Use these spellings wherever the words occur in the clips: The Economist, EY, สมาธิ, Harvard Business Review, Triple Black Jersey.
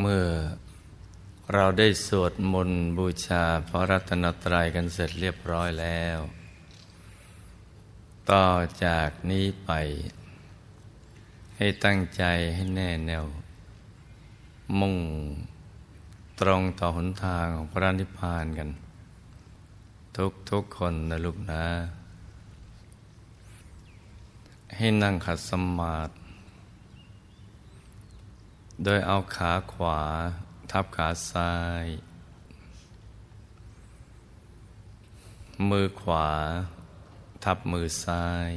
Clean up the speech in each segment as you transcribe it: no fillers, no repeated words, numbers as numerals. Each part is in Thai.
เมื่อเราได้สวดมนต์บูชาพระรัตนตรัยกันเสร็จเรียบร้อยแล้วต่อจากนี้ไปให้ตั้งใจให้แน่แน่วมุ่งตรงต่อหนทางของพระนิพพานกันทุกคนนะลูกนะให้นั่งขัดสมาธิโดยเอาขาขวาทับขาซ้ายมือขวาทับมือซ้าย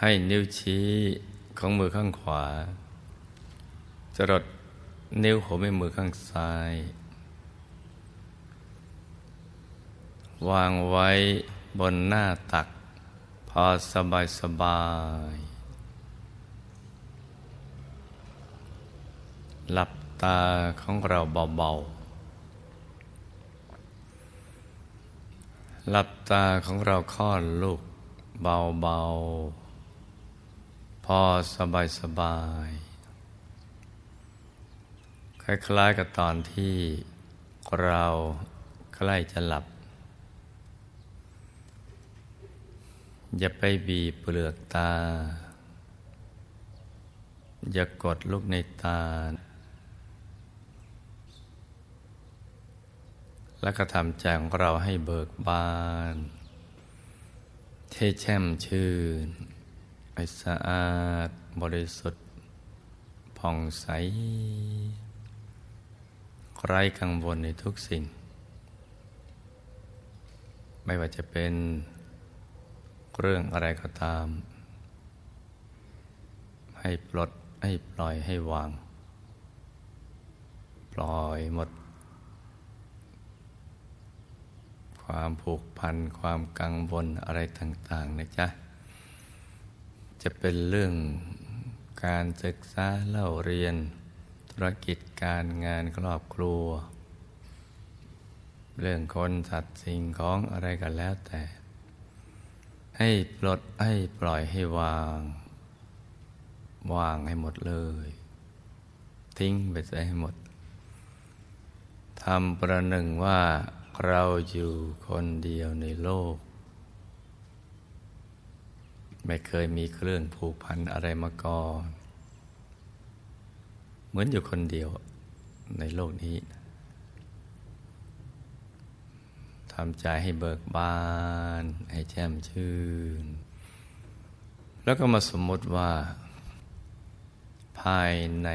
ให้นิ้วชี้ของมือข้างขวาจรดนิ้วหัวแม่มือข้างซ้ายวางไว้บนหน้าตักพอสบายหลับตาของเราเบาๆหลับตาของเราคลอดลูกเบาๆพอสบายคล้ายๆกับตอนที่เราใกล้จะหลับอย่าไปบีบเปลือกตาอย่ากดลูกในตาและก็ทำใจของเราให้เบิกบานให้แช่มชื่นให้สะอาดบริสุทธิ์ผ่องใสไร้กังวลในทุกสิ่งไม่ว่าจะเป็นเรื่องอะไรก็ตามให้ปลดให้ปล่อยให้วางปล่อยหมดความผูกพันความกังวลอะไรต่างๆนะจ๊ะจะเป็นเรื่องการศึกษาเล่าเรียนธุรกิจการงานครอบครัวเรื่องคนสัตว์สิ่งของอะไรก็แล้วแต่ให้ปลดให้ปล่อยให้วางให้หมดเลยทิ้งไปซะให้หมดทำประหนึ่งว่าเราอยู่คนเดียวในโลกไม่เคยมีเครื่องผูกพันอะไรมาก่อนเหมือนอยู่คนเดียวในโลกนี้ทำใจให้เบิกบานให้แจ่มชื่นแล้วก็มาสมมติว่าภายใน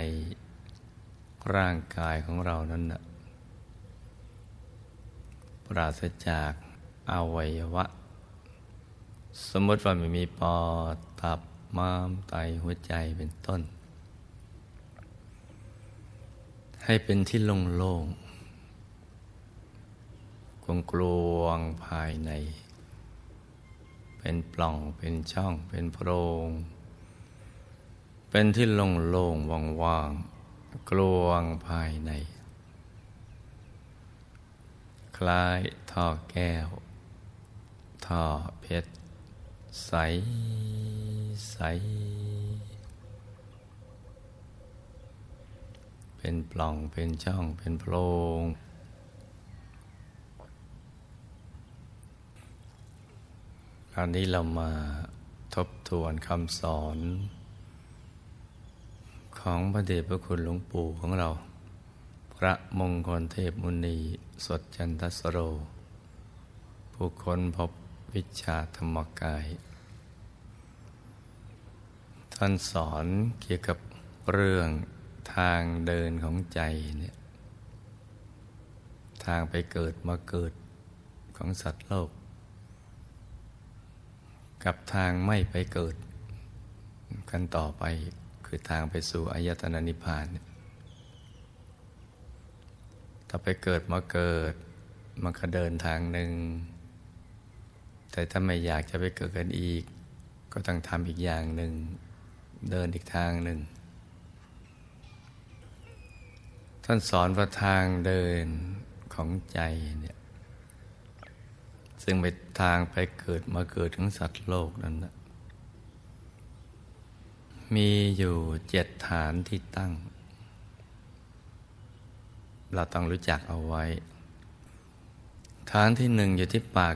ร่างกายของเรานั้นนะปราศจากอวัยวะสมมติว่าไม่มีปอดตับม้ามไตหัวใจเป็นต้นให้เป็นที่โล่งๆกลวงๆภายในเป็นปล่องเป็นช่องเป็นโพรงเป็นที่โล่งๆว่างๆกลวงภายในคล้ายท่อแก้วท่อเพชรใสใสเป็นปล่องเป็นช่องเป็นโพรงคราวนี้เรามาทบทวนคำสอนของพระเดชพระคุณหลวงปู่ของเราพระมงคลเทพมุนีสดจันทสโรผู้ค้นพบวิชาธรรมกายท่านสอนเกี่ยวกับเรื่องทางเดินของใจเนี่ยทางไปเกิดมาเกิดของสัตว์โลกกับทางไม่ไปเกิดกันต่อไปคือทางไปสู่อายตนะนิพพานถ้าไปเกิดมาเกิดมันก็เดินทางหนึ่งแต่ถ้าไม่อยากจะไปเกิดกันอีกก็ต้องทำอีกอย่างหนึ่งเดินอีกทางหนึ่งท่านสอนว่าทางเดินของใจเนี่ยซึ่งเป็นทางไปเกิดมาเกิดของสัตว์โลกนั้นนะ มีอยู่7ฐานที่ตั้งเราต้องรู้จักเอาไว้ฐานที่1อยู่ที่ปาก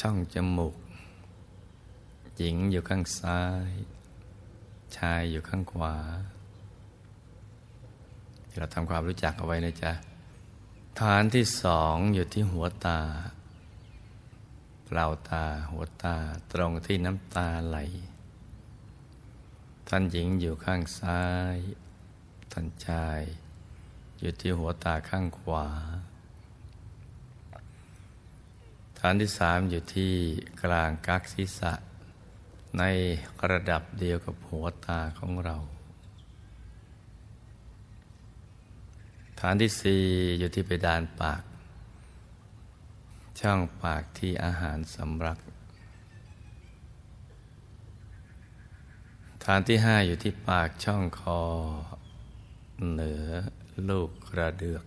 ช่องจมูกหญิงอยู่ข้างซ้ายชายอยู่ข้างขวาเราทำความรู้จักเอาไว้นะจ๊ะฐานที่2อยู่ที่หัวตาเปล่าตาหัวตาตรงที่น้ำตาไหลท่านหญิงอยู่ข้างซ้ายท่านชายอยู่ที่หัวตาข้างขวาฐานที่3อยู่ที่กลางกั๊กศีรษะในระดับเดียวกับหัวตาของเราฐานที่4อยู่ที่เพดานปากช่องปากที่อาหารสำลักฐานที่5อยู่ที่ปากช่องคอเหนือลูกกระเดือก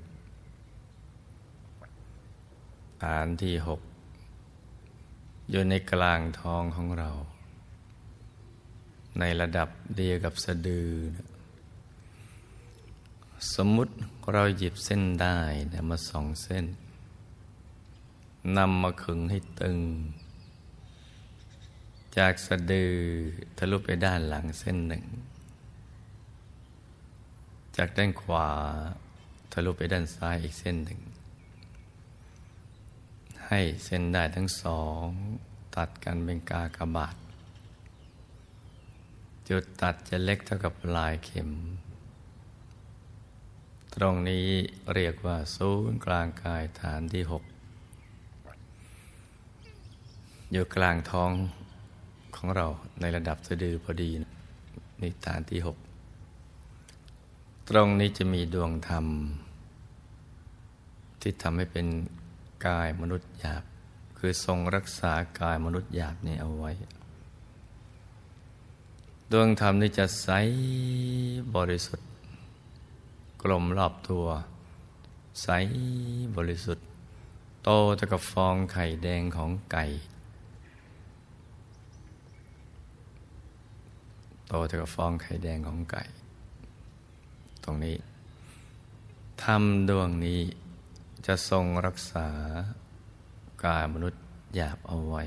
ฐานที่6อยู่ในกลางท้องของเราในระดับเดียวกับสะดือสมมุติเราหยิบเส้นได้มา2เส้นนำมาขึงให้ตึงจากสะดือทะลุไปด้านหลังเส้นหนึ่งจากด้านขวาทะลุไปด้านซ้ายอีกเส้นหนึ่งให้เส้นได้ทั้ง2ตัดกันเป็นกากบาทจุดตัดจะเล็กเท่ากับลายเข็มตรงนี้เรียกว่าศูนย์กลางกายฐานที่6อยู่กลางท้องของเราในระดับสะดือพอดีนี่ฐานที่6ตรงนี้จะมีดวงธรรมที่ทำให้เป็นกายมนุษย์หยาบคือทรงรักษากายมนุษย์หยาบนี่เอาไว้ดวงธรรมนี่จะใสบริสุทธิ์กลมรอบตัวใสบริสุทธิ์โตเท่ากับฟองไข่แดงของไก่โตเท่ากับฟองไข่แดงของไก่ตรงนี้ธรรมดวงนี้จะทรงรักษากายมนุษย์หยาบเอาไว้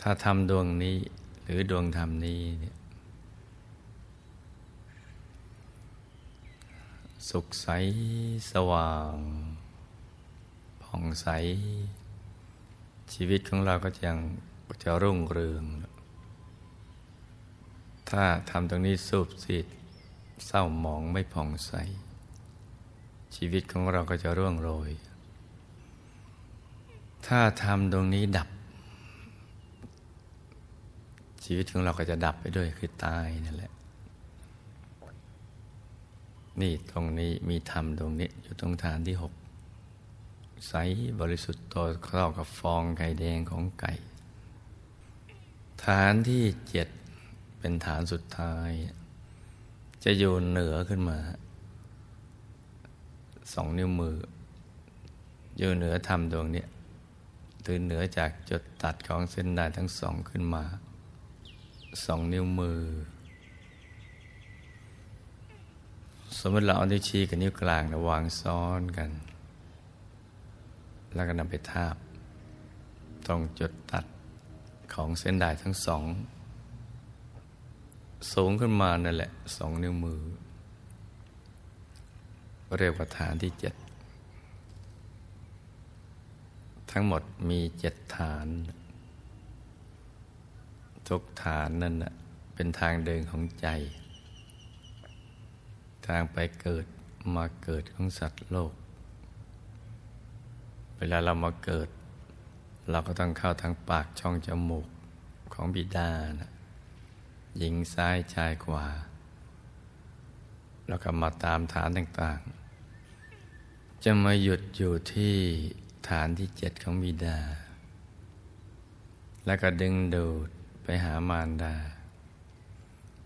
ถ้าธรรมดวงนี้หรือดวงธรรมนี้สุขใสสว่างผ่องใสชีวิตของเราก็ยังจะรุ่งเรืองถ้าทำตรงนี้สูบสิทธิ์เศร้าหมองไม่ผ่องใสชีวิตของเราก็จะร่วงโรยถ้าทำตรงนี้ดับชีวิตของเราก็จะดับไปด้วยคือตายนั่นแหละนี่ตรงนี้มีธรรมตรงนี้อยู่ตรงฐานที่6ใสบริสุทธิ์ตัวครอบกับฟองไข่แดงของไก่ฐานที่7เป็นฐานสุดท้ายจะอยู่เหนือขึ้นมา2นิ้วมืออยู่เหนือธรรมดวงนี้ตื่นเหนือจากจุดตัดของเส้นได้ทั้ง2ขึ้นมา2นิ้วมือสมมติเราเอานิ้วชี้กับนิ้วกลางนะวางซ้อนกันแล้วก็นำไปทาบตรงจุดตัดของเส้นด้ายทั้ง2สูงขึ้นมานั่นแหละ2นิ้วมือเรียกว่าฐานที่7ทั้งหมดมี7ฐานทุกฐานนั่นน่ะเป็นทางเดินของใจทางไปเกิดมาเกิดของสัตว์โลกเวลาเรามาเกิดเราก็ต้องเข้าทางปากช่องจมูกของบิดานะหญิงซ้ายชายขวาแล้วก็มาตามฐานต่างๆจะมาหยุดอยู่ที่ฐานที่7ของบิดาแล้วก็ดึงดูดไปหามารดา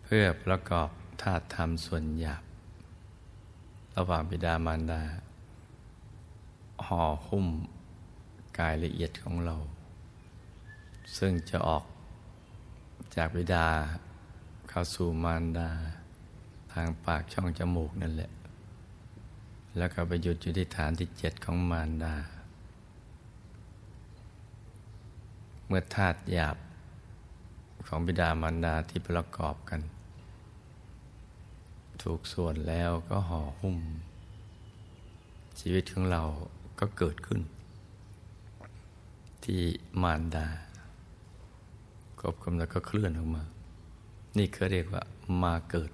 เพื่อประกอบธาตุธรรมส่วนหยาบระหว่างบิดามารดาห่อหุ้มกายละเอียดของเราซึ่งจะออก จากบิดาเข้าสู่มารดาทางปากช่องจมูกนั่นแหละแล้วก็ไปหยุดอยู่ที่ฐานที่7ของมารดาเมื่อธาตุหยาบของบิดามารดาที่ประกอบกันถูกส่วนแล้วก็ห่อหุ้มชีวิตของเราก็เกิดขึ้นที่มารดากบกำลังก็เคลื่อนออกมานี่เขาเรียกว่ามาเกิด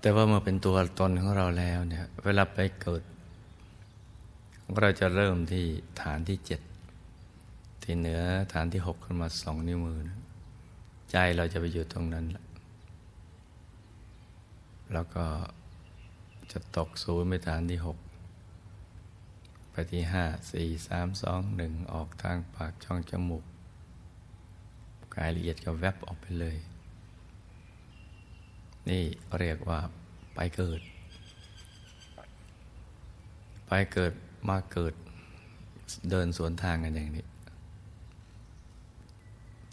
แต่ว่ามาเป็นตัวตนของเราแล้วเนี่ยเวลาไปเกิดเราจะเริ่มที่ฐานที่7ที่เหนือฐานที่6ขึ้นมา2นิ้วมือนะใจเราจะไปอยู่ตรงนั้นแล้วก็จะตกศูนย์ไปฐานที่6ไปที่5 4 3 2 1ออกทางปากช่องจมูกกายละเอียดก็แวบออกไปเลยนี่เรียกว่าไปเกิดไปเกิดมาเกิดเดินสวนทางกันอย่างนี้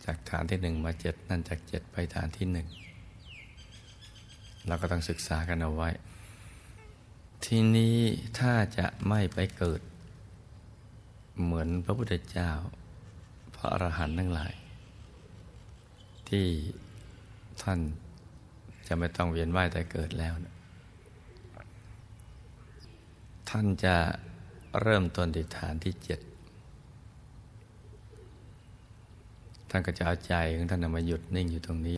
จากฐานที่1มา7นั่นจาก7ไปฐานที่1เราก็ต้องศึกษากันเอาไว้ทีนี้ถ้าจะไม่ไปเกิดเหมือนพระพุทธเจ้าพระอรหันต์ทั้งหลายที่ท่านจะไม่ต้องเวียนว่ายตายเกิดแล้วนะท่านจะเริ่มต้นที่ฐานที่7ท่านก็จะเอาใจของท่านมาหยุดนิ่งอยู่ตรงนี้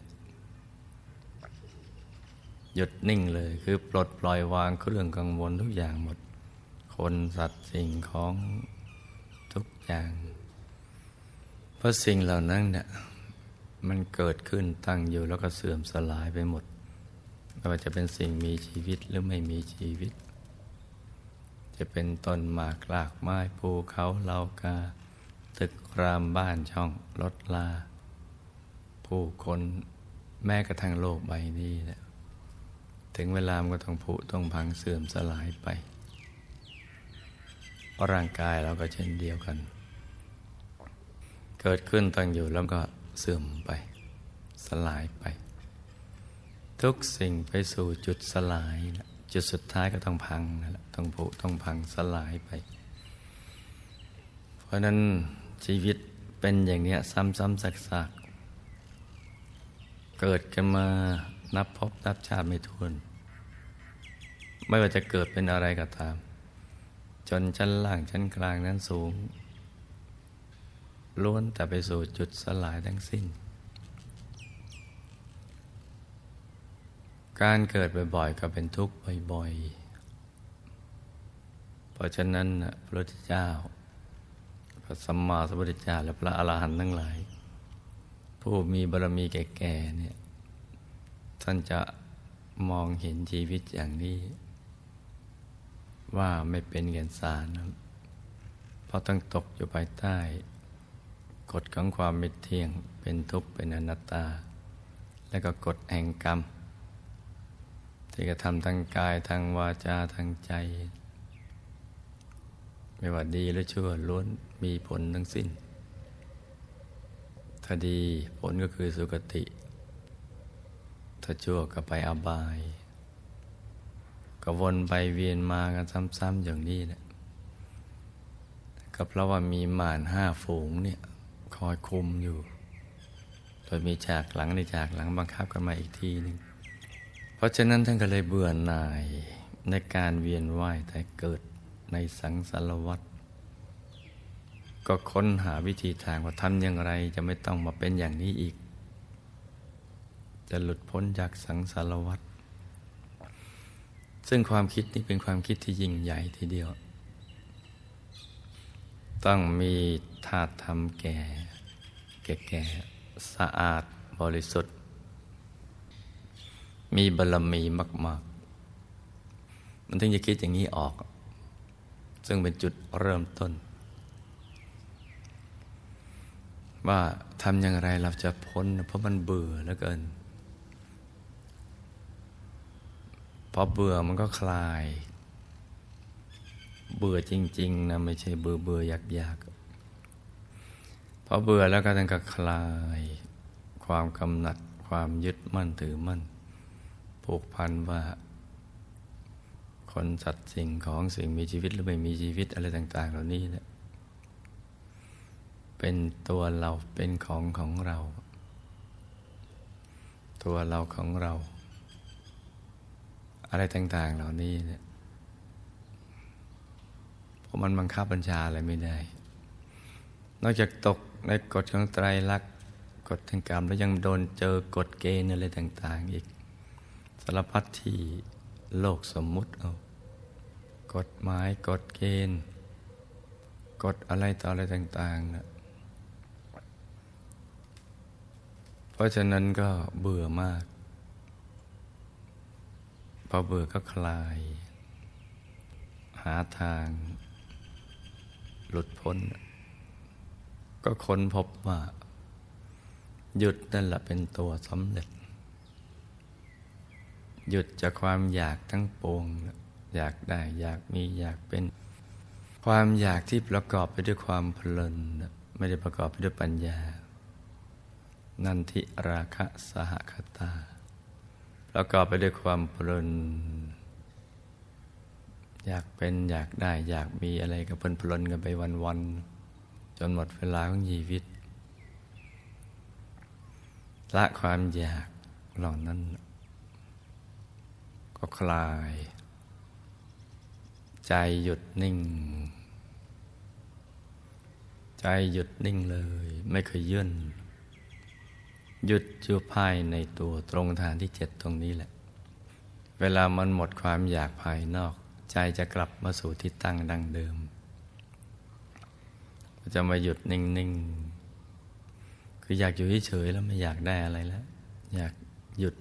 หยุดนิ่งเลยคือปลดปล่อยวางเครื่องกังวลทุกอย่างหมดคนสัตว์สิ่งของทุกอย่างเพราะสิ่งเหล่านั้นเนี่ยมันเกิดขึ้นตั้งอยู่แล้วก็เสื่อมสลายไปหมดไม่ว่าจะเป็นสิ่งมีชีวิตหรือไม่มีชีวิตจะเป็นต้นหมากรากไม้ภูเขาเหล่ากาตึกรามบ้านช่องรถลาผู้คนแม้กระทั่งโลกใบนี้นะถึงเวลามันก็ต้องผุต้องพังเสื่อมสลายไปร่างกายเราก็เช่นเดียวกันเกิดขึ้นตั้งอยู่แล้วก็เสื่อมไปสลายไปทุกสิ่งไปสู่จุดสลายนะจุดสุดท้ายก็ต้องพังนั่นแหละต้องผุต้องพังสลายไปเพราะนั้นชีวิตเป็นอย่างนี้ซ้ำๆซักๆเกิดกันมานับพบนับชาติไม่ถ้วนไม่ว่าจะเกิดเป็นอะไรก็ตามจนชั้นล่างชั้นกลางนั้นสูงล้วนแต่ไปสู่จุดสลายทั้งสิ้นการเกิดบ่อยๆก็เป็นทุกข์บ่อยๆเพราะฉะนั้นพระพุทธเจ้าพระสัมมาสัมพุทธเจ้าและพระอรหันต์ทั้งหลายผู้มีบารมีแก่ๆเนี่ยท่านจะมองเห็นชีวิตอย่างนี้ว่าไม่เป็นแก่นสารเพราะต้องตกอยู่ภายใต้กฎของความไม่เที่ยงเป็นทุกข์เป็นอนัตตาและก็กฎแห่งกรรมที่กระทำทางกายทางวาจาทางใจไม่ว่าดีหรือชั่วล้วนมีผลทั้งสิ้นถ้าดีผลก็คือสุคติถ้าชั่วก็ไปอบายก็วนไปเวียนมากันซ้ำๆอย่างนี้แหละก็เพราะว่ามีมาร5ฝูงเนี่ยคอยคุมอยู่โดยมีฉากหลังในฉากหลังบังคับกันมาอีกทีนึงเพราะฉะนั้นท่านก็เลยเบื่อหน่ายในการเวียนว่ายตายเกิดในสังสารวัฏก็ค้นหาวิธีทางว่าทำอย่างไรจะไม่ต้องมาเป็นอย่างนี้อีกจะหลุดพ้นจากสังสารวัฏซึ่งความคิดนี้เป็นความคิดที่ยิ่งใหญ่ทีเดียวต้องมีธาตุธรรมแก่สะอาดบริสุทธิ์มีบารมีมากๆมันถึงจะคิดอย่างนี้ออกซึ่งเป็นจุดเริ่มต้นว่าทำอย่างไรเราจะพ้นเพราะมันเบื่อเหลือเกินพอเบื่อมันก็คลายเบื่อจริงๆนะไม่ใช่เบื่อๆอยากๆพอเบื่อแล้วก็ท่านก็คลาย ความกำหนัดความยึดมั่นถือมั่นผูกพันว่าคนสัตว์สิ่งของสิ่งมีชีวิตหรือไม่มีชีวิตอะไรต่างๆเหล่านี้เนี่ยเป็นตัวเราเป็นของของเราตัวเราของเราอะไรต่างๆเหล่านี้เนี่ยเพราะมันบังคับบัญชาอะไรไม่ได้นอกจากตกในกฎของไตรลักษณ์กฎแห่งกรรมแล้วยังโดนเจอกฎเกณฑ์อะไรต่างๆอีกสารพัดที่โลกสมมุติเอากฎหมายกฎเกณฑ์กฎอะไรต่ออะไรต่างๆนะเพราะฉะนั้นก็เบื่อมากพอเบื่อก็คลายหาทางหลุดพ้นก็ค้นพบว่าหยุดนั่นแหละเป็นตัวสำเร็จหยุดจากความอยากทั้งปวงอยากได้อยากมีอยากเป็นความอยากที่ประกอบไปด้วยความเพลินไม่ได้ประกอบไปด้วยปัญญานันทิราคะสหคตาประกอบไปด้วยความเพลินอยากเป็นอยากได้อยากมีอะไรก็เพลินกันไปวันๆจนหมดเวลาของชีวิตละความอยากเหล่านั้นก็คลายใจหยุดนิ่งใจหยุดนิ่งเลยไม่เคยยื่นหยุดอยู่ภายในตัวตรงฐานที่7ตรงนี้แหละเวลามันหมดความอยากภายนอกใจจะกลับมาสู่ที่ตั้งดังเดิมจะมาหยุดนิ่งๆคืออยากอยู่เฉยๆแล้วไม่อยากได้อะไรแล้วอยากหยุด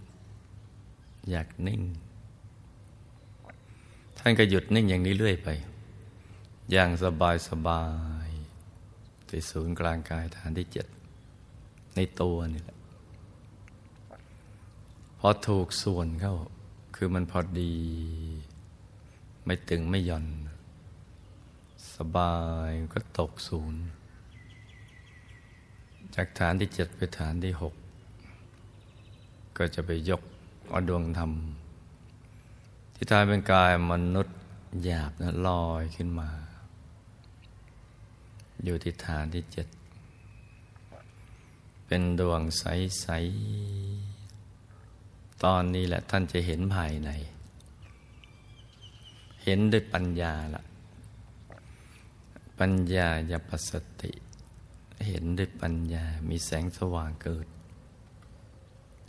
อยากนิ่งท่านก็หยุดนิ่งอย่างนี้เรื่อยไปอย่างสบายสบายที่ศูนย์กลางกายฐานที่7ในตัวนี่แหละพอถูกส่วนเข้าคือมันพอดีไม่ตึงไม่หย่อนสบายก็ตกศูนย์จากฐานที่7ไปฐานที่6ก็จะไปยกอดวงธรรมที่ทายเป็นกายมนุษย์หยาบนะลอยขึ้นมาอยู่ที่ฐานที่7เป็นดวงใสๆตอนนี้แหละท่านจะเห็นภายในเห็นด้วยปัญญาละปัญญาญาปสติเห็นด้วยปัญญามีแสงสว่างเกิด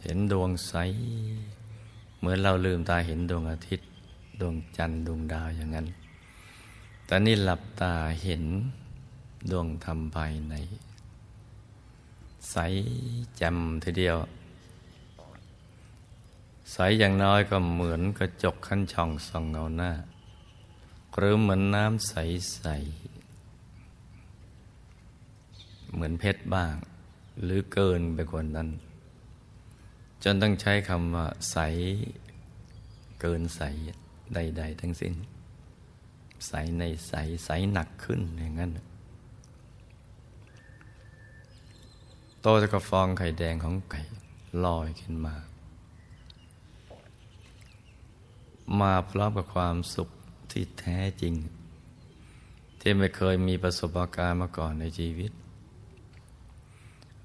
เห็นดวงใสเหมือนเราลืมตาเห็นดวงอาทิตย์ดวงจันทร์ดวงดาวอย่างนั้นแต่นี่หลับตาเห็นดวงธรรมภายในใสแจ่มทีเดียวใสอย่างน้อยก็เหมือนกระจกขั้นช่องส่องเงาหน้าหรือเหมือนน้ำใสๆเหมือนเพชรบ้างหรือเกินไปกว่านั้นจนต้องใช้คำว่าใสเกินใสใดๆทั้งสิ้นใสในใสใสหนักขึ้นอย่างนั้นโตจะกับฟองไข่แดงของไก่ลอยขึ้นมาพร้อมกับความสุขที่แท้จริงที่ไม่เคยมีประสบการณ์มาก่อนในชีวิต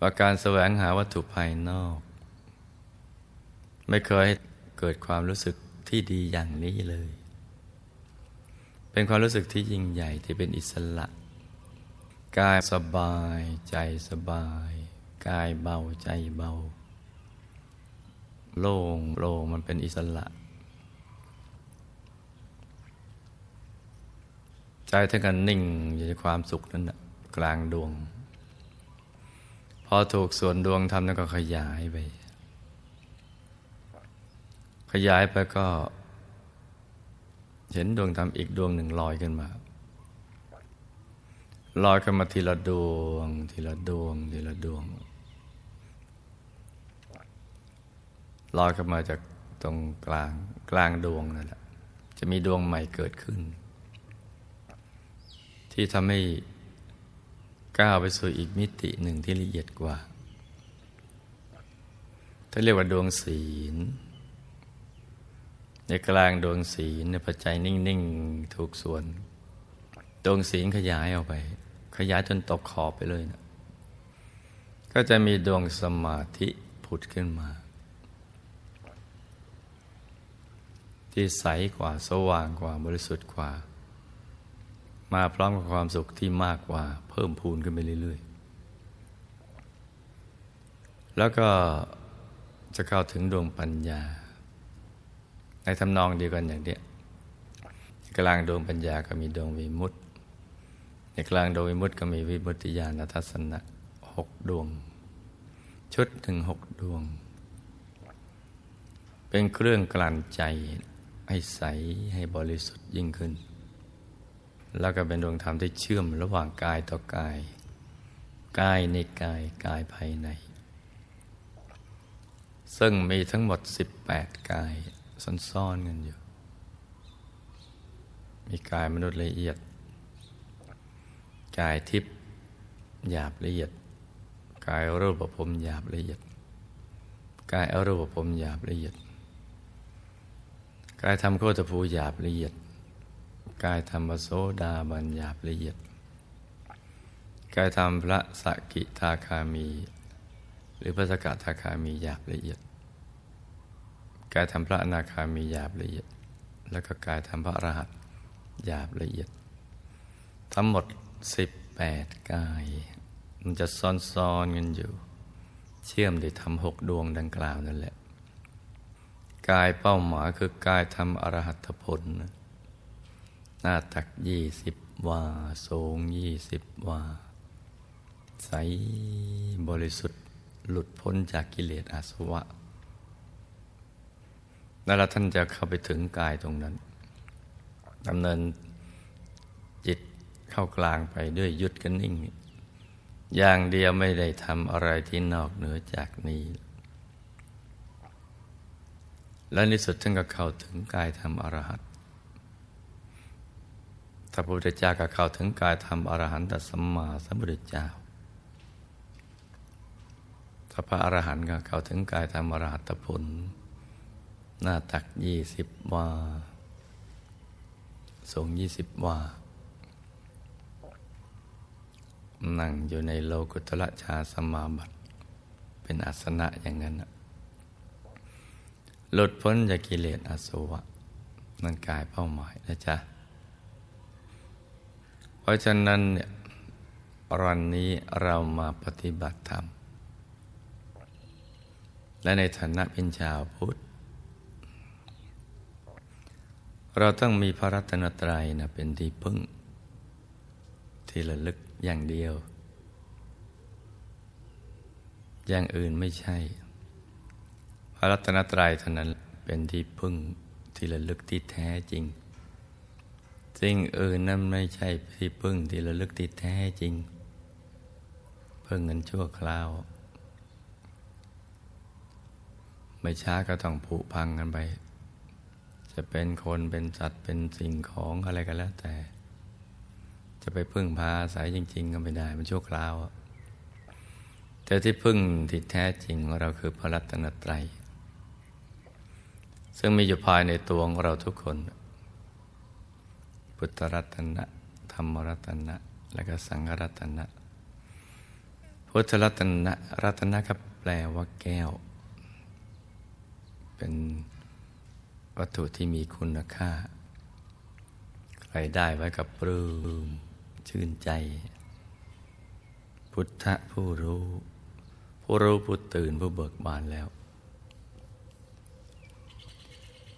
ว่าการแสวงหาวัตถุภายนอกไม่เคยเกิดความรู้สึกที่ดีอย่างนี้เลยเป็นความรู้สึกที่ยิ่งใหญ่ที่เป็นอิสระกายสบายใจสบายกายเบาใจเบาโล่งโปร่งมันเป็นอิสระใจทั้งกันนิ่งอยู่ในความสุขนั้นนะกลางดวงพอถูกส่วนดวงทำนั้นก็ขยายไปก็เห็นดวงธรรมอีกดวงหนึ่งลอยขึ้นมาทีละดวงลอยขึ้นมาจากตรงกลางดวงนั่นแหละจะมีดวงใหม่เกิดขึ้นที่ทำให้ก้าวไปสู่อีกมิติหนึ่งที่ละเอียดกว่า ท่านเรียกว่าดวงศีลในกลางดวงศีลปัจจัยนิ่งๆถูกส่วนดวงศีลขยายออกไปขยายจนตกขอบไปเลยนะก็จะมีดวงสมาธิผุดขึ้นมาที่ใสกว่าสว่างกว่าบริสุทธิ์กว่ามาพร้อมกับความสุขที่มากกว่าเพิ่มพูนขึ้นไปเรื่อยๆแล้วก็จะเข้าถึงดวงปัญญาในทำนองเดียวกันอย่างเนี้ยกลางดวงปัญญาก็มีดวงวิมุตติในกลางดวงวิมุตติก็มีวิมุตติญาณทัศนะ6ดวงชุดถึง6ดวงเป็นเครื่องกลั่นใจให้ใสให้บริสุทธิ์ยิ่งขึ้นแล้วก็เป็นดวงธรรมที่เชื่อมระหว่างกายต่อกายกายในกายกายภายในซึ่งมีทั้งหมด18กายซ่อนๆกันอยู่มีกายมนุษย์ละเอียดกายทิพย์หยาบละเอียดกายรูปพรหมหยาบละเอียดกายอรูปพรหมหยาบละเอียดกายธรรมโคตภูหยาบละเอียดกายธรรมโสดาบันหยาบละเอียดกายธรรมพระสกิทาคามีหรือพระสกทาคามีหยาบละเอียดกายธรรมพระอนาคามีหยาบละเอียดแล้วก็กายธรรมพระอรหันต์หยาบละเอียดทั้งหมด18กายมันจะซ้อนๆกันอยู่เชื่อมโดยธรรม6ดวงดังกล่าวนั่นแหละกายเป้าหมายคือกายธรรมอรหัตผลหน้าตัก20วาสูง20วาใสบริสุทธิ์หลุดพ้นจากกิเลสอาสวะแล้วท่านจะเข้าไปถึงกายตรงนั้นดำเนินจิตเข้ากลางไปด้วยหยุดกันนิ่งอย่างเดียวไม่ได้ทำอะไรที่นอกเหนือจากนี้และในสุดท่านก็เข้าถึงกายธรรมอรหัตถ้าพระพุทธเจ้าก็เข้าถึงกายธรรมอรหันตสัมมาสัมพุทธเจ้าถ้าพระอรหันต์ก็เข้าถึงกายธรรมอรหัตผลหน้าตัก20วาสูง20วานั่งอยู่ในโลกุตระฌานสมาบัติเป็นอาสนะอย่างนั้นหลุดพ้นจากกิเลสอาสวะนั่นกายเป้าหมายนะจ๊ะเพราะฉะนั้นเนี่ยวันนี้เรามาปฏิบัติธรรมและในฐานะเป็นชาวพุทธเราต้องมีพระรัตนตรัยนะเป็นที่พึ่งที่ระลึกอย่างเดียวอย่างอื่นไม่ใช่พระรัตนตรัยเท่านั้นเป็นที่พึ่งที่ระลึกที่แท้จริงสิ่งอื่นนั้นไม่ใช่ที่พึ่งที่ระลึกที่แท้จริงพึ่งเงินชั่วคราวไม่ช้าก็ต้องผุพังกันไปจะเป็นคนเป็นสัตว์เป็นสิ่งของอะไรก็แล้วแต่จะไปพึ่งพาอาศัยจริงๆก็ไม่ได้มันชั่วคราวแต่ที่พึ่งที่แท้จริงของเราคือพระรัตนตรัยซึ่งมีอยู่ภายในตัวของเราทุกคนพุทธรัตนะธรรมรัตนะและก็สังฆรัตนะพุทธรัตนะรัตนะก็แปลว่าแก้วเป็นวัตถุที่มีคุณค่าใครได้ไว้กับปลื้มชื่นใจพุทธะผู้รู้ผู้ตื่นผู้เบิกบานแล้ว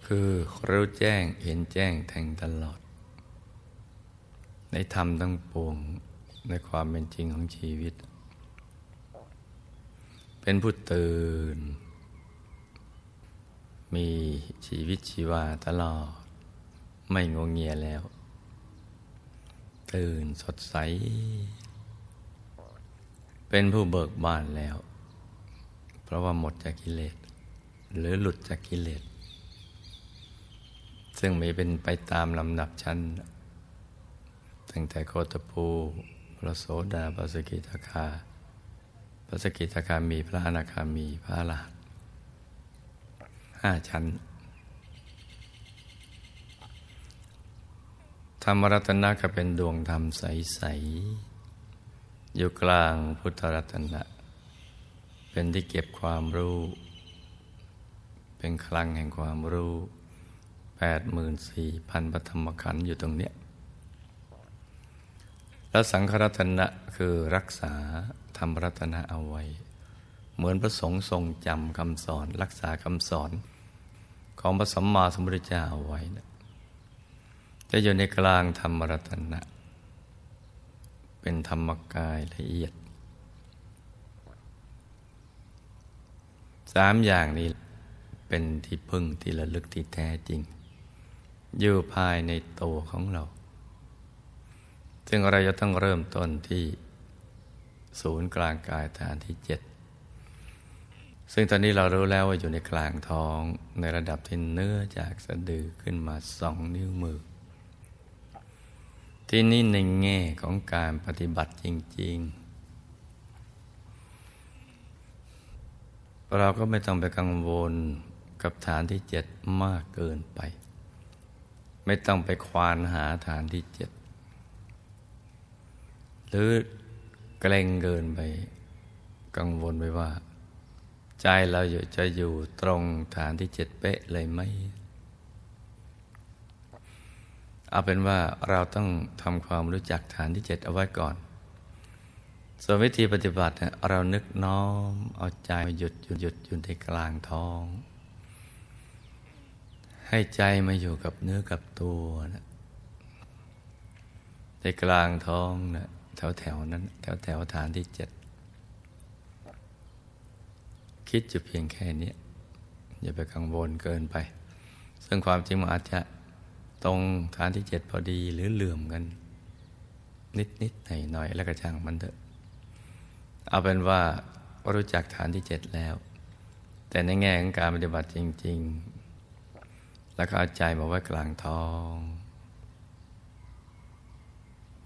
คือรู้แจ้งเห็นแจ้งแทงตลอดในธรรมทั้งปวงในความเป็นจริงของชีวิตเป็นผู้ตื่นมีชีวิตชีวาตลอดไม่งงเงียแล้วตื่นสดใสเป็นผู้เบิกบานแล้วเพราะว่าหมดจากกิเลสหรือหลุดจากกิเลสซึ่งมีเป็นไปตามลำดับชั้นตั้งแต่โคตภูพระโสดาพระสกิทาคามีพระอนาคามีพระอรหันต์ 5 ชั้นธรรมรัตนะก็เป็นดวงธรรมใสๆอยู่กลางพุทธรัตนะเป็นที่เก็บความรู้เป็นคลังแห่งความรู้ 84,000 ปฐมขันธ์อยู่ตรงเนี้ยและสังฆรัตนะคือรักษาธรรมรัตนะเอาไว้เหมือนพระสงฆ์ทรงจำคำสอนรักษาคำสอนของพระสัมมาสัมพุทธเจ้าเอาไว้นะจะอยู่ในกลางธรรมรัตนะเป็นธรรมกายละเอียด3 อย่างนี้เป็นที่พึ่งที่ระลึกที่แท้จริงอยู่ภายในตัวของเราซึ่งเราจะต้องเริ่มต้นที่ศูนย์กลางกายฐานที่7ซึ่งตอนนี้เรารู้แล้วว่าอยู่ในกลางท้องในระดับที่เนื้อจากสะดือขึ้นมา2 นิ้วมือที่นี่ในแง่ของการปฏิบัติจริงๆเราก็ไม่ต้องไปกังวลกับฐานที่7มากเกินไปไม่ต้องไปควานหาฐานที่7หรือเกรงเกินไปกังวลไปว่าใจเราอยู่จะอยู่ตรงฐานที่7เป๊ะเลยไหมเอาเป็นว่าเราต้องทำความรู้จักฐานที่7เอาไว้ก่อนส่วนวิธีปฏิบัติเรานึกน้อมเอาใจมาหยุดในกลางท้องให้ใจมาอยู่กับเนื้อกับตัวนะในกลางท้องนะแถวนั้นแถวฐานที่7คิดอยู่เพียงแค่นี้อย่าไปกังวลเกินไปซึ่งความจริงมันอาจจะตรงฐานที่7พอดีหรือเหลื่อมกันนิดๆหน่อยๆแล้วก็ช่างมันเถอะเอาเป็นว่ารู้จักฐานที่7แล้วแต่ในแง่ของการปฏิบัติจริงๆแล้วก็เอาใจมาไว้กลางท้อง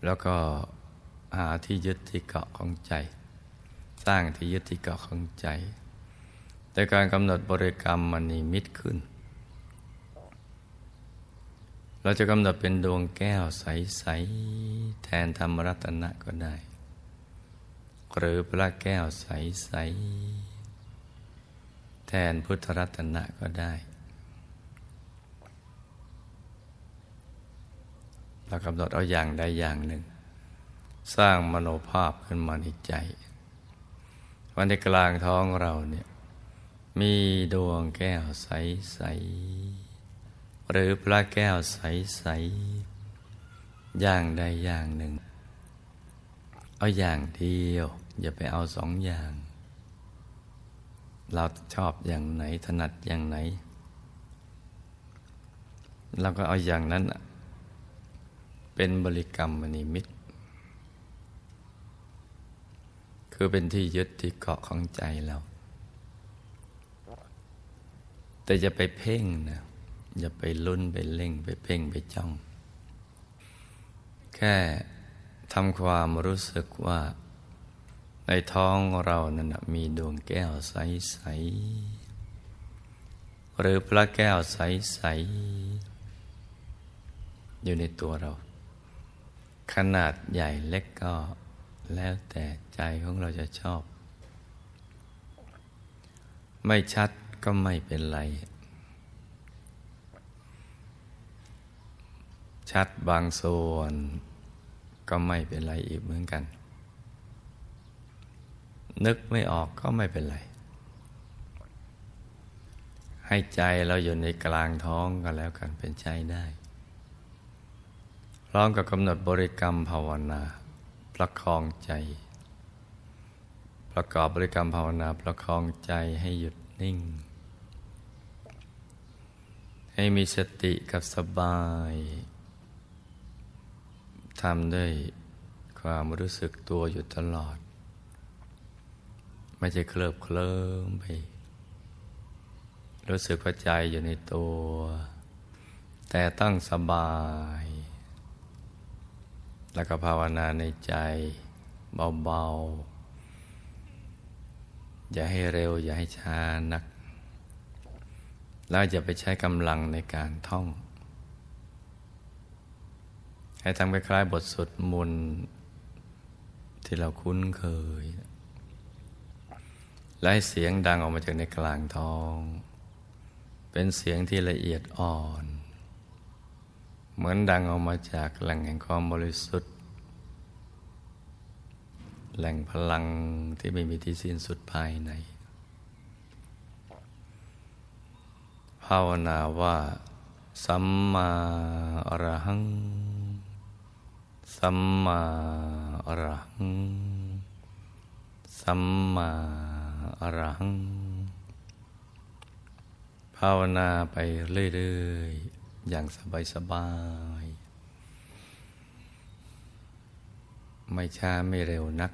แล้วก็หาที่ยึดที่เกาะของใจสร้างที่ยึดที่เกาะของใจแต่การกำหนดบริกรรมมันนิมิตขึ้นเราจะกำหนดเป็นดวงแก้วใสๆแทนธรรมรัตนะก็ได้หรือพระแก้วใสๆแทนพุทธรัตนะก็ได้เรากำหนดเอาอย่างใดอย่างหนึ่งสร้างมโนภาพขึ้นมาในใจวันในกลางท้องเราเนี่ยมีดวงแก้วใสๆหรือพระแก้วใสๆอย่างใดอย่างหนึ่งเอาอย่างเดียวอย่าไปเอา2 อย่างเราชอบอย่างไหนถนัดอย่างไหนเราก็เอาอย่างนั้นเป็นบริกรรมมนิมิตคือเป็นที่ยึดที่เกาะของใจเราแต่อย่าไปเพ่งนะอย่าไปลุ้นไปเล่งไปเพ่งไปจ้องแค่ทำความรู้สึกว่าในท้องเรานั่นนะมีดวงแก้วใสๆหรือพระแก้วใสๆอยู่ในตัวเราขนาดใหญ่เล็กก็แล้วแต่ใจของเราจะชอบไม่ชัดก็ไม่เป็นไรชัดบางส่วนก็ไม่เป็นไรอีกเหมือนกันนึกไม่ออกก็ไม่เป็นไรให้ใจเราอยู่ในกลางท้องก็แล้วกันเป็นใจได้พร้อมกับกำหนดบริกรรมภาวนาประคองใจประกอบบริกรรมภาวนาประคองใจให้หยุดนิ่งให้มีสติกับสบายทำด้วยความรู้สึกตัวอยู่ตลอดไม่ใช่เคลิบเคลิ้มไปรู้สึกว่าใจอยู่ในตัวแต่ต้องสบายแล้วก็ภาวนาในใจเบาๆอย่าให้เร็วอย่าให้ช้านัก แล้วอย่าไปใช้กำลังในการท่องให้ทำคล้ายๆบทสวดมนต์ที่เราคุ้นเคยและให้เสียงดังออกมาจากในกลางท้องเป็นเสียงที่ละเอียดอ่อนเหมือนดังออกมาจากแหล่งแห่งความบริสุทธิ์แหล่งพลังที่ไม่มีที่สิ้นสุดภายในภาวนาว่าสัมมาอรหังสัมมาอรหังสัมมาอรหังภาวนาไปเรื่อยๆอย่างสบายๆไม่ช้าไม่เร็วนัก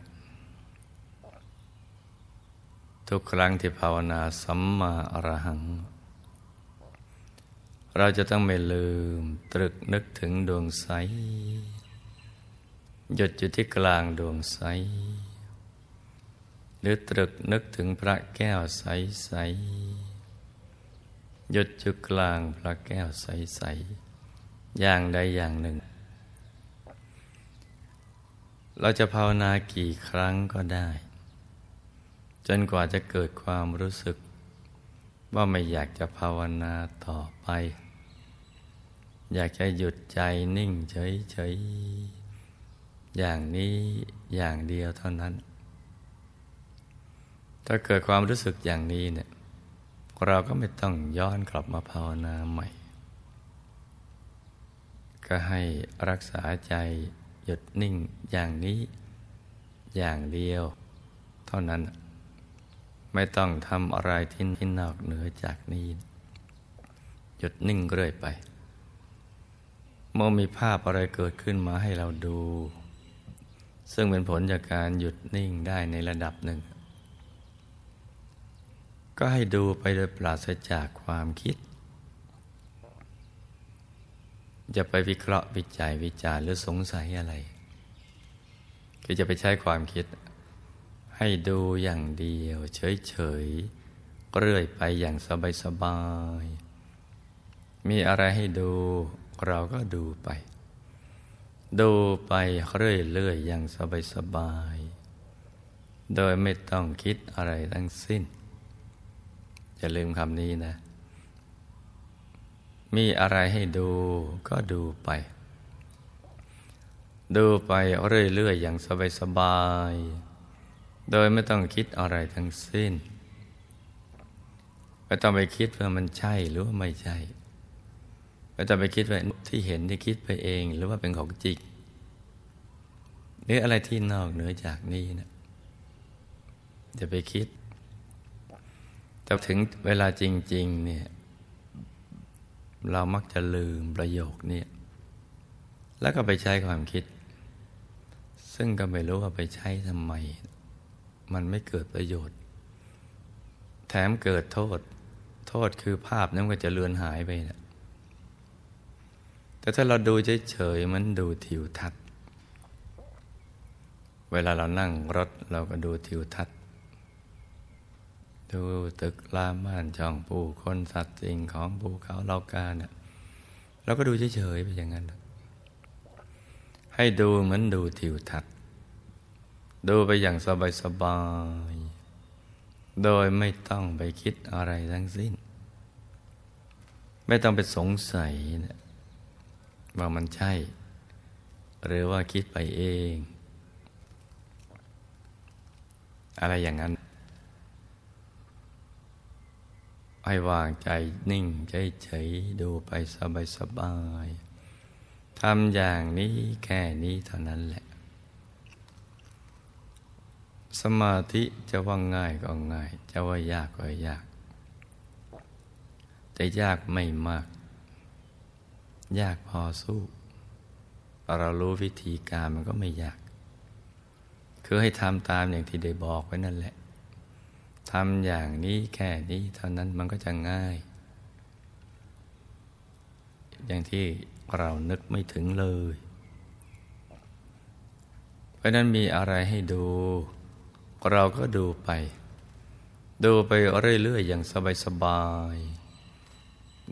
ทุกครั้งที่ภาวนาสัมมาอรหังเราจะต้องไม่ลืมตรึกนึกถึงดวงใสหยุดอยู่ที่กลางดวงใสหรือตรึกนึกถึงพระแก้วใสใสหยุดอยู่กลางพระแก้วใสใสอย่างใดอย่างหนึ่งเราจะภาวนากี่ครั้งก็ได้จนกว่าจะเกิดความรู้สึกว่าไม่อยากจะภาวนาต่อไปอยากจะหยุดใจนิ่งเฉยๆอย่างนี้อย่างเดียวเท่านั้นถ้าเกิดความรู้สึกอย่างนี้เนี่ยเราก็ไม่ต้องย้อนกลับมาภาวนาใหม่ก็ให้รักษาใจหยุดนิ่งอย่างนี้อย่างเดียวเท่านั้นไม่ต้องทำอะไรที่นอกเหนือจากนี้หยุดนิ่งเรื่อยไปเมื่อมีภาพอะไรเกิดขึ้นมาให้เราดูซึ่งเป็นผลจากการหยุดนิ่งได้ในระดับหนึ่งก็ให้ดูไปโดยปราศจากความคิดอย่าไปวิเคราะห์วิจารณ์หรือสงสัยอะไรคือจะไปใช้ความคิดให้ดูอย่างเดียวเฉยๆเรื่อยไปอย่างสบายๆมีอะไรให้ดูเราก็ดูไปดูไปเรื่อยๆอย่างสบายๆโดยไม่ต้องคิดอะไรทั้งสิ้นอย่าลืมคำนี้นะมีอะไรให้ดูก็ดูไปดูไปเรื่อยๆอย่างสบายๆโดยไม่ต้องคิดอะไรทั้งสิ้นไม่ต้องไปคิดว่ามันใช่หรือว่าไม่ใช่ไม่ต้องไปคิดว่าที่เห็นที่คิดไปเองหรือว่าเป็นของจริงหรืออะไรที่นอกเหนือจากนี้นะจะไปคิดแต่ถึงเวลาจริงๆเนี่ยเรามักจะลืมประโยคนี้แล้วก็ไปใช้ความคิดซึ่งก็ไม่รู้ว่าไปใช้ทำไมมันไม่เกิดประโยชน์แถมเกิดโทษคือภาพนั้นก็จะเลือนหายไปนะแต่ถ้าเราดูเฉยๆมันดูทิวทัศน์เวลาเรานั่งรถเราก็ดูทิวทัศน์ดูตึกรามบ้านช่องผู้คนสัตว์สิ่งของภูเขาเหล่ากาเนี่ยเราก็ดูเฉยๆไปอย่างนั้นให้ดูเหมือนดูทิวทัศน์ดูไปอย่างสบายๆโดยไม่ต้องไปคิดอะไรทั้งสิ้นไม่ต้องไปสงสัยนะว่ามันใช่หรือว่าคิดไปเองอะไรอย่างนั้นให้วางใจนิ่งใจเฉยดูไปสบายๆทำอย่างนี้แค่นี้เท่านั้นแหละสมาธิจะว่าง่ายก็ง่ายจะว่ายากก็ยากแต่ยากไม่มากยากพอสู้เรารู้วิธีการมันก็ไม่ยากคือให้ทำตามอย่างที่ได้บอกไว้นั่นแหละทำอย่างนี้แค่นี้เท่านั้นมันก็จะง่ายอย่างที่เรานึกไม่ถึงเลยเพราะนั้นมีอะไรให้ดูเราก็ดูไปเรื่อยๆอย่างสบาย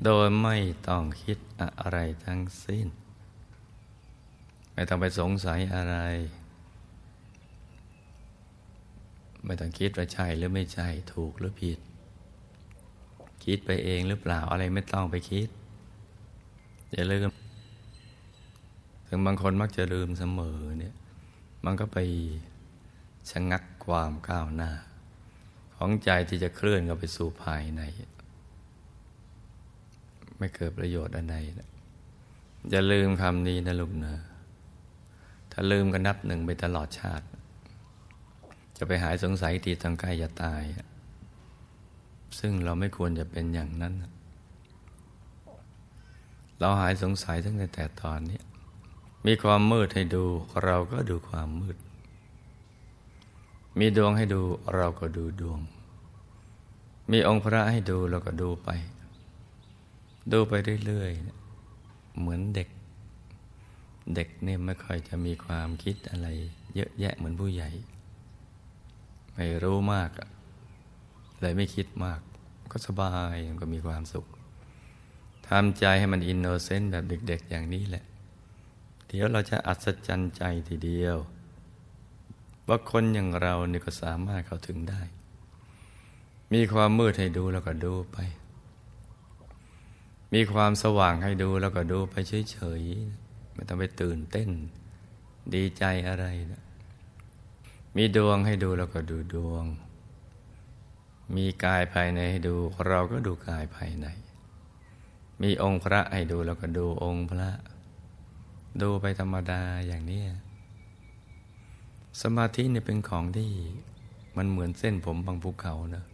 โดยไม่ต้องคิดอะไรทั้งสิ้นไม่ต้องไปสงสัยอะไรไม่ต้องคิดว่าใช่หรือไม่ใช่ถูกหรือผิดคิดไปเองหรือเปล่าอะไรไม่ต้องไปคิดอย่าลืมถึงบางคนมักจะลืมเสมอเนี่ยมันก็ไปชะงักความก้าวหน้าของใจที่จะเคลื่อนเข้าไปสู่ภายในไม่เกิดประโยชน์อันใดอย่าลืมคำนี้นะลูกนะถ้าลืมก็นับหนึ่งไปตลอดชาติจะไปหายสงสัยทีตอนใกล้จะตายซึ่งเราไม่ควรจะเป็นอย่างนั้นเราหายสงสัยตั้งแต่ตอนนี้มีความมืดให้ดูเราก็ดูความมืดมีดวงให้ดูเราก็ดูดวงมีองค์พระให้ดูเราก็ดูไปดูไปเรื่อยๆเหมือนเด็กเด็กเนี่ยไม่ค่อยจะมีความคิดอะไรเยอะแยะเหมือนผู้ใหญ่ไม่รู้มากเลยไม่คิดมากก็สบายก็มีความสุขทำใจให้มันอินโนเซนต์แบบเด็กๆอย่างนี้แหละเดี๋ยวเราจะอัศจรรย์ใจทีเดียวว่าคนอย่างเราเนี่ยก็สามารถเข้าถึงได้มีความมืดให้ดูแล้วก็ดูไปมีความสว่างให้ดูแล้วก็ดูไปเฉยๆไม่ต้องไปตื่นเต้นดีใจอะไรนะมีดวงให้ดูแล้วก็ดูดวงมีกายภายในให้ดูเราก็ดูกายภายในมีองค์พระให้ดูแล้วก็ดูองค์พระดูไปธรรมดาอย่างนี้สมาธิเนี่ยเป็นของที่มันเหมือนเส้นผมบางภูเขานะ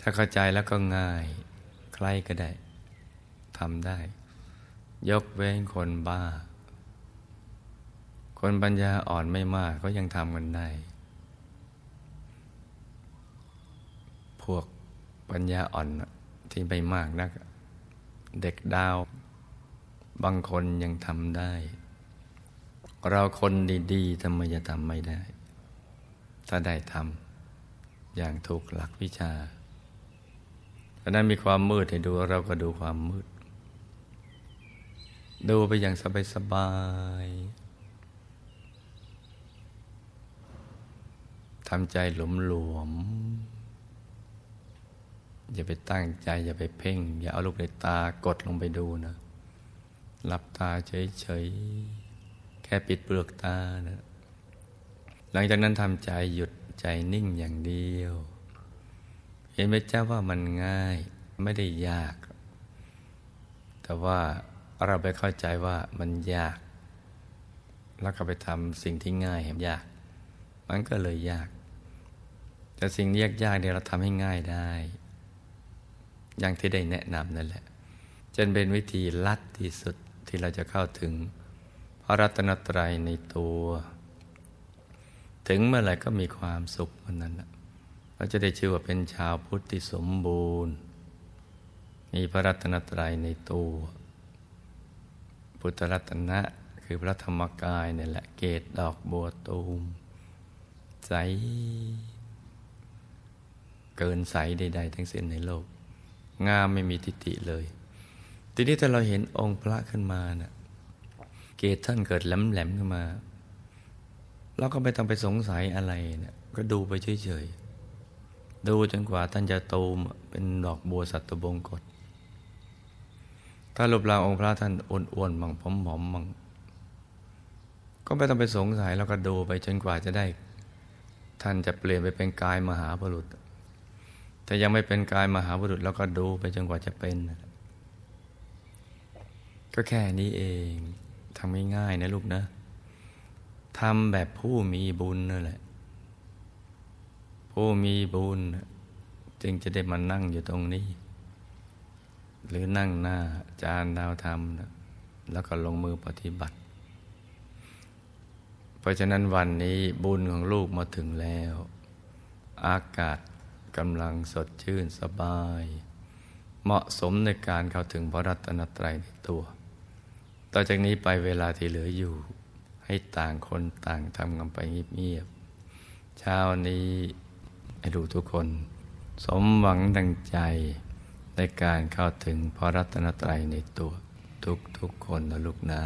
ถ้าเข้าใจแล้วก็ง่ายใครก็ได้ทำได้ยกเว้นคนบ้าคนปัญญาอ่อนไม่มากก็ยังทำกันได้พวกปัญญาอ่อนที่ไม่มากนักเด็กดาวบางคนยังทำได้เราคนดีๆทำไมจะทำไม่ได้ถ้าได้ทำอย่างถูกหลักวิชาถ้านั้นมีความมืดให้ดูเราก็ดูความมืดดูไปอย่างสบายๆทำใจหลวมๆอย่าไปตั้งใจอย่าไปเพ่งอย่าเอาลูกในตากดลงไปดูนะหลับตาเฉยๆแค่ปิดเปลือกตานะหลังจากนั้นทำใจหยุดใจนิ่งอย่างเดียวเห็นไหมเจ้าว่ามันง่ายไม่ได้ยากแต่ว่าเราไปเข้าใจว่ามันยากแล้วก็ไปทำสิ่งที่ง่ายให้ยากมันก็เลยยากแต่สิ่งยากๆเนี่ยเราทำให้ง่ายได้อย่างที่ได้แนะนำนั่นแหละจนเป็นวิธีลัดที่สุดที่เราจะเข้าถึงพระรัตนตรัยในตัวถึงเมื่อไหร่ก็มีความสุขวันนั้นเราจะได้ชื่อว่าเป็นชาวพุทธที่สมบูรณ์มีพระรัตนตรัยในตัวพุทธรัตนะคือพระธรรมกายนี่แหละเกศดอกบัวตูมใสเกินใสใดๆทั้งสิ้นในโลกงามไม่มีทิฏฐิเลยทีนี้ถ้าเราเห็นองค์พระขึ้นมานะเกศท่านเกิดแหลมๆขึ้นมาเราก็ไม่ต้องไปสงสัยอะไรนะก็ดูไปเฉยๆดูจนกว่าท่านจะตูมเป็นดอกบัวสัตบงกฎถ้ารูปร่างองค์พระท่านอ้วนๆมั่งผอมๆมั่งก็ไม่ต้องไปสงสัยเราก็ดูไปจนกว่าจะได้ท่านจะเปลี่ยนไปเป็นกายมหาบุรุษถ้ายังไม่เป็นกายมหาบุรุษเราก็ดูไปจนกว่าจะเป็นก็แค่นี้เองทำง่ายๆนะลูกนะทำแบบผู้มีบุญนั่นแหละผู้มีบุญจึงจะได้มานั่งอยู่ตรงนี้หรือนั่งหน้าจานดาวธรรมนะแล้วก็ลงมือปฏิบัติเพราะฉะนั้นวันนี้บุญของลูกมาถึงแล้วอากาศกำลังสดชื่นสบายเหมาะสมในการเข้าถึงพระรัตนตรัยในตัวต่อจากนี้ไปเวลาที่เหลืออยู่ให้ต่างคนต่างทำกันไปเงียบๆเช้านี้ให้ลูกทุกคนสมหวังดังใจ ในการเข้าถึงพระรัตนตรัยในตัวทุกๆคนนะลูกนะ